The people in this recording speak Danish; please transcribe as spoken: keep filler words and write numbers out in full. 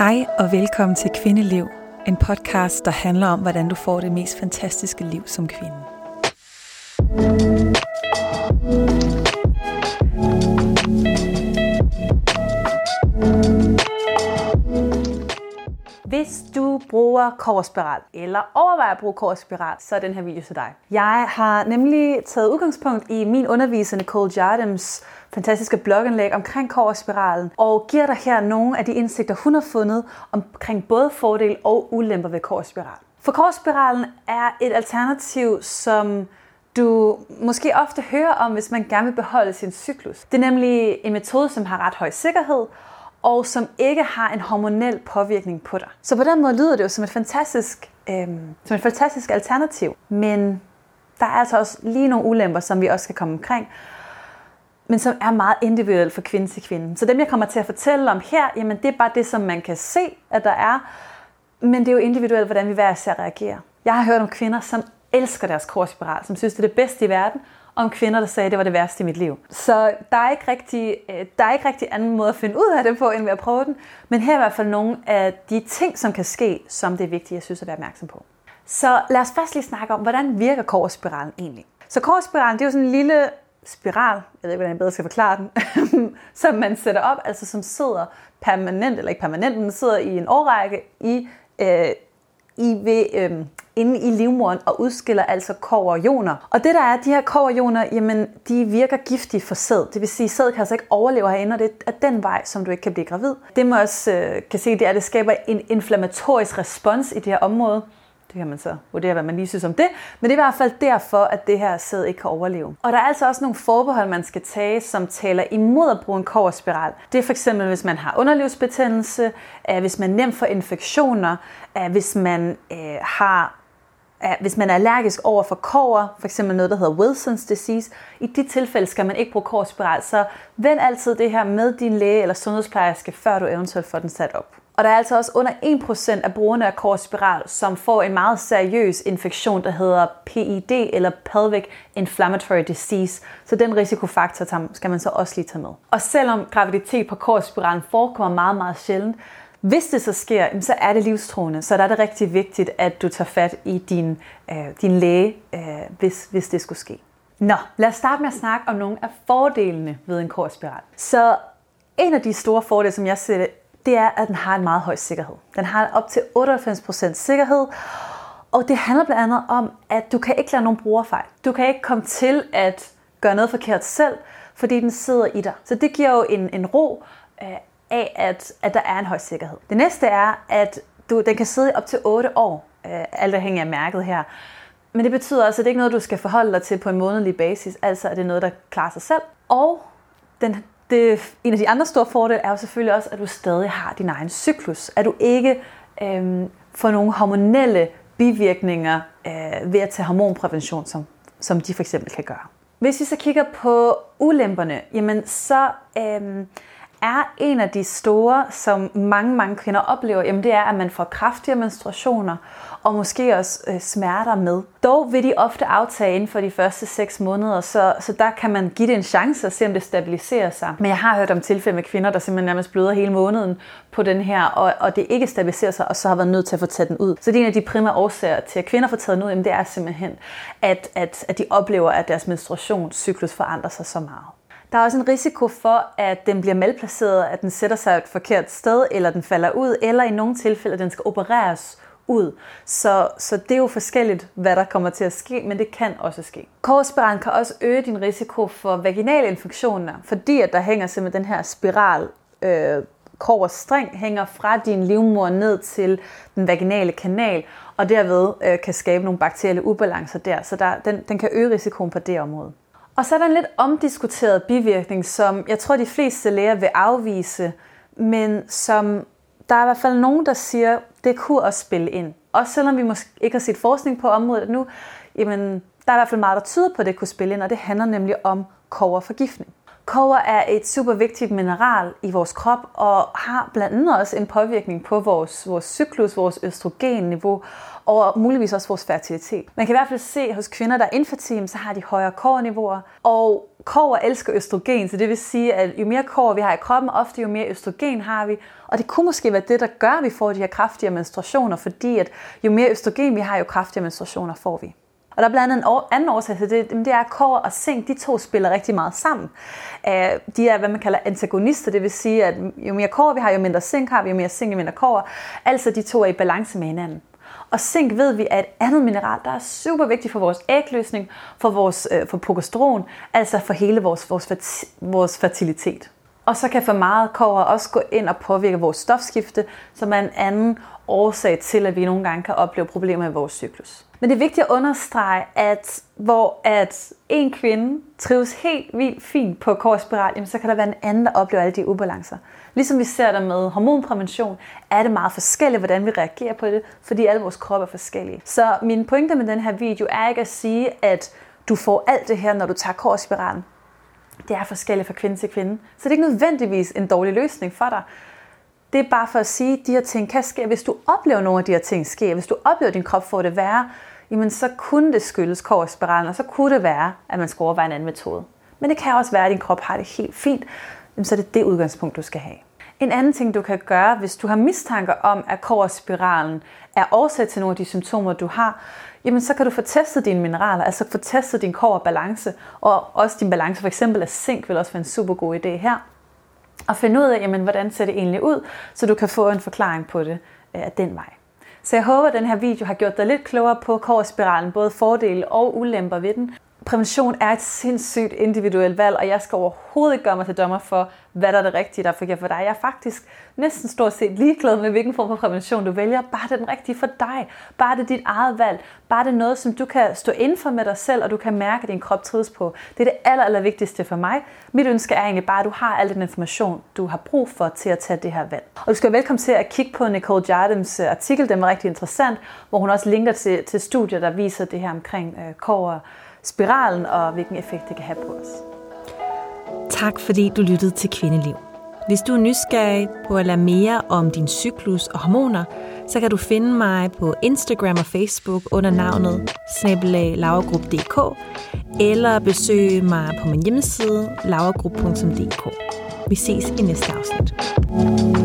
Hej og velkommen til Kvindeliv, en podcast, der handler om, hvordan du får det mest fantastiske liv som kvinde. Hvis du bruger kobberspiral eller overvejer at bruge kobberspiral, så er den her video til dig. Jeg har nemlig taget udgangspunkt i min underviser Nicole Jardims fantastiske blogindlæg omkring kobberspiralen og giver dig her nogle af de indsigter, hun har fundet omkring både fordele og ulemper ved kobberspiral. For kobberspiralen er et alternativ, som du måske ofte hører om, hvis man gerne vil beholde sin cyklus. Det er nemlig en metode, som har ret høj sikkerhed, og som ikke har en hormonel påvirkning på dig. Så på den måde lyder det jo som et fantastisk, øh, som et fantastisk alternativ. Men der er altså også lige nogle ulemper, som vi også skal komme omkring, men som er meget individuelle fra kvinde til kvinde. Så dem, jeg kommer til at fortælle om her, jamen det er bare det, som man kan se, at der er. Men det er jo individuelt, hvordan vi hver især reagerer. Jeg har hørt om kvinder, som elsker deres kobberspiral, som synes, det er det bedste i verden, om kvinder, der sagde, at det var det værste i mit liv. Så der er ikke rigtig, der er ikke rigtig anden måde at finde ud af det på, end ved at prøve den. Men her er i hvert fald nogle af de ting, som kan ske, som det er vigtigt, jeg synes at være opmærksom på. Så lad os først lige snakke om, hvordan virker kobberspiralen egentlig? Så kobberspiralen, det er jo sådan en lille spiral, jeg ved ikke, hvordan jeg bedre skal forklare den, som man sætter op, altså som sidder permanent, eller ikke permanent, men sidder i en årrække i, øh, i ved... Øh, inde i livmoderen og udskiller altså kobberioner. Og det der er, de her kobberioner, jamen de virker giftige for sæd. Det vil sige, at sæd kan altså ikke overleve herinde, og det er den vej, som du ikke kan blive gravid. Det man også øh, kan se, det er, at det skaber en inflammatorisk respons i det her område. Det kan man så vurdere, hvad man lige synes om det. Men det er i hvert fald derfor, at det her sæd ikke kan overleve. Og der er altså også nogle forbehold, man skal tage, som taler imod at bruge en kobberspiral. Det er fx, hvis man har underlivsbetændelse, øh, hvis man er nem for infektioner, øh, hvis man øh, har... Hvis man er allergisk over for kobber, f.eks. noget, der hedder Wilson's disease, i de tilfælde skal man ikke bruge kobberspiral. Så vend altid det her med din læge eller sundhedsplejerske, før du eventuelt får den sat op. Og der er altså også under en procent af brugerne af kobberspiral, som får en meget seriøs infektion, der hedder P I D eller Pelvic Inflammatory Disease. Så den risikofaktor skal man så også lige tage med. Og selvom graviditet på kobberspiralen forekommer meget, meget sjældent, hvis det så sker, så er det livstruende, så der er det rigtig vigtigt, at du tager fat i din, øh, din læge, øh, hvis, hvis det skulle ske. Nå, lad os starte med at snakke om nogle af fordelene ved en kobberspiral. Så en af de store fordele, som jeg ser det, det er, at den har en meget høj sikkerhed. Den har op til otteoghalvfems procent sikkerhed, og det handler blandt andet om, at du kan ikke lade nogen brugerfejl. Du kan ikke komme til at gøre noget forkert selv, fordi den sidder i dig. Så det giver jo en, en ro øh, af, at, at der er en høj sikkerhed. Det næste er, at du, den kan sidde op til otte år, øh, alt afhængig af mærket her. Men det betyder altså, at det ikke er noget, du skal forholde dig til på en månedlig basis, altså at det er noget, der klarer sig selv. Og den, det, en af de andre store fordele er jo selvfølgelig også, at du stadig har din egen cyklus. At du ikke øh, får nogle hormonelle bivirkninger øh, ved at tage hormonprævention, som, som de for eksempel kan gøre. Hvis vi så kigger på ulemperne, jamen så... Øh, er en af de store, som mange, mange kvinder oplever, jamen det er, at man får kraftigere menstruationer og måske også øh, smerter med. Dog vil de ofte aftage inden for de første seks måneder, så, så der kan man give det en chance og se, om det stabiliserer sig. Men jeg har hørt om tilfælde med kvinder, der simpelthen nærmest bløder hele måneden på den her, og, og det ikke stabiliserer sig, og så har været nødt til at få taget den ud. Så det er en af de primære årsager til, at kvinder får taget den ud, jamen det er simpelthen, at, at, at de oplever, at deres menstruationscyklus forandrer sig så meget. Der er også en risiko for, at den bliver malplaceret, at den sætter sig et forkert sted, eller den falder ud, eller i nogle tilfælde, at den skal opereres ud. Så, så det er jo forskelligt, hvad der kommer til at ske, men det kan også ske. Kobberspiralen kan også øge din risiko for vaginale infektioner, fordi at der hænger simpelthen den her spiral, øh, kobberstring hænger fra din livmoder ned til den vaginale kanal, og derved øh, kan skabe nogle bakterielle ubalancer der, så der, den, den kan øge risikoen på det område. Og så er der en lidt omdiskuteret bivirkning, som jeg tror, de fleste læger vil afvise, men som der er i hvert fald nogen, der siger, det kunne også spille ind. Også selvom vi måske ikke har set forskning på området nu, jamen der er i hvert fald meget, der tyder på, at det kunne spille ind, og det handler nemlig om kobberforgiftning. Kobber er et super vigtigt mineral i vores krop, og har blandt andet også en påvirkning på vores, vores cyklus, vores østrogenniveau, og muligvis også vores fertilitet. Man kan i hvert fald se hos kvinder, der er infertile, så har de højere kobberniveauer, og Kobber elsker østrogen, så det vil sige, at jo mere kobber vi har i kroppen, ofte jo mere østrogen har vi. Og det kunne måske være det, der gør, at vi får de her kraftigere menstruationer, fordi at jo mere østrogen vi har, jo kraftigere menstruationer får vi. Og der er blandt andet en anden årsag til det, det er, at kobber og zink, de to spiller rigtig meget sammen. De er, hvad man kalder antagonister, det vil sige, at jo mere kobber vi har, jo mindre zink har vi, jo mere zink, jo mindre kobber. Altså de to er i balance med hinanden. Og zink ved vi er et andet mineral, der er super vigtigt for vores ægløsning, for vores for progesteron, altså for hele vores, vores, vores fertilitet. Og så kan for meget kobber også gå ind og påvirke vores stofskifte, som er en anden årsag til, at vi nogle gange kan opleve problemer i vores cyklus. Men det er vigtigt at understrege, at hvor at en kvinde trives helt vildt fint på kobberspiral, så kan der være en anden, der oplever alle de ubalancer. Ligesom vi ser der med hormonprævention, er det meget forskelligt, hvordan vi reagerer på det, fordi alle vores kroppe er forskellige. Så mine pointer med den her video er ikke at sige, at du får alt det her, når du tager kobberspiralen. Det er forskelligt fra kvinde til kvinde, så det er ikke nødvendigvis en dårlig løsning for dig. Det er bare for at sige, at de her ting kan ske. Hvis du oplever nogle af de her ting sker, hvis du oplever, at din krop får det værre, jamen så kunne det skyldes kobberspiralen, og så kunne det være, at man skulle overveje en anden metode. Men det kan også være, at din krop har det helt fint, jamen, så er det det udgangspunkt, du skal have. En anden ting, du kan gøre, hvis du har mistanker om, at kobberspiralen er årsag til nogle af de symptomer, du har, jamen så kan du få testet dine mineraler, altså få testet din kobberbalance, og også din balance, for eksempel af zink, vil også være en super god idé her. Og finde ud af, jamen, hvordan ser det egentlig ud, så du kan få en forklaring på det af øh, den vej. Så jeg håber, at den her video har gjort dig lidt klogere på kobberspiralen, både fordele og ulemper ved den. Prævention er et sindssygt individuelt valg, og jeg skal overhovedet ikke gøre mig til dommer for, hvad der er det rigtige, der fungerer for dig. Jeg er faktisk næsten stort set ligeglad med, hvilken form for prævention du vælger. Bare det er den rigtige for dig. Bare det er dit eget valg. Bare det er noget, som du kan stå inden for med dig selv, og du kan mærke, at din krop trives på. Det er det aller, aller vigtigste for mig. Mit ønske er egentlig bare, at du har al den information, du har brug for til at tage det her valg. Og du skal være velkommen til at kigge på Nicole Jardims artikel. Den var rigtig interessant, hvor hun også linker til, til studier, der viser det her omkring øh, kobberspiralen og hvilken effekt det kan have på os. Tak fordi du lyttede til Kvindeliv. Hvis du er nysgerrig på at lære mere om din cyklus og hormoner, så kan du finde mig på Instagram og Facebook under navnet snabelalauragrubb punktum d k eller besøge mig på min hjemmeside lauragrubb punktum d k. Vi ses i næste afsnit.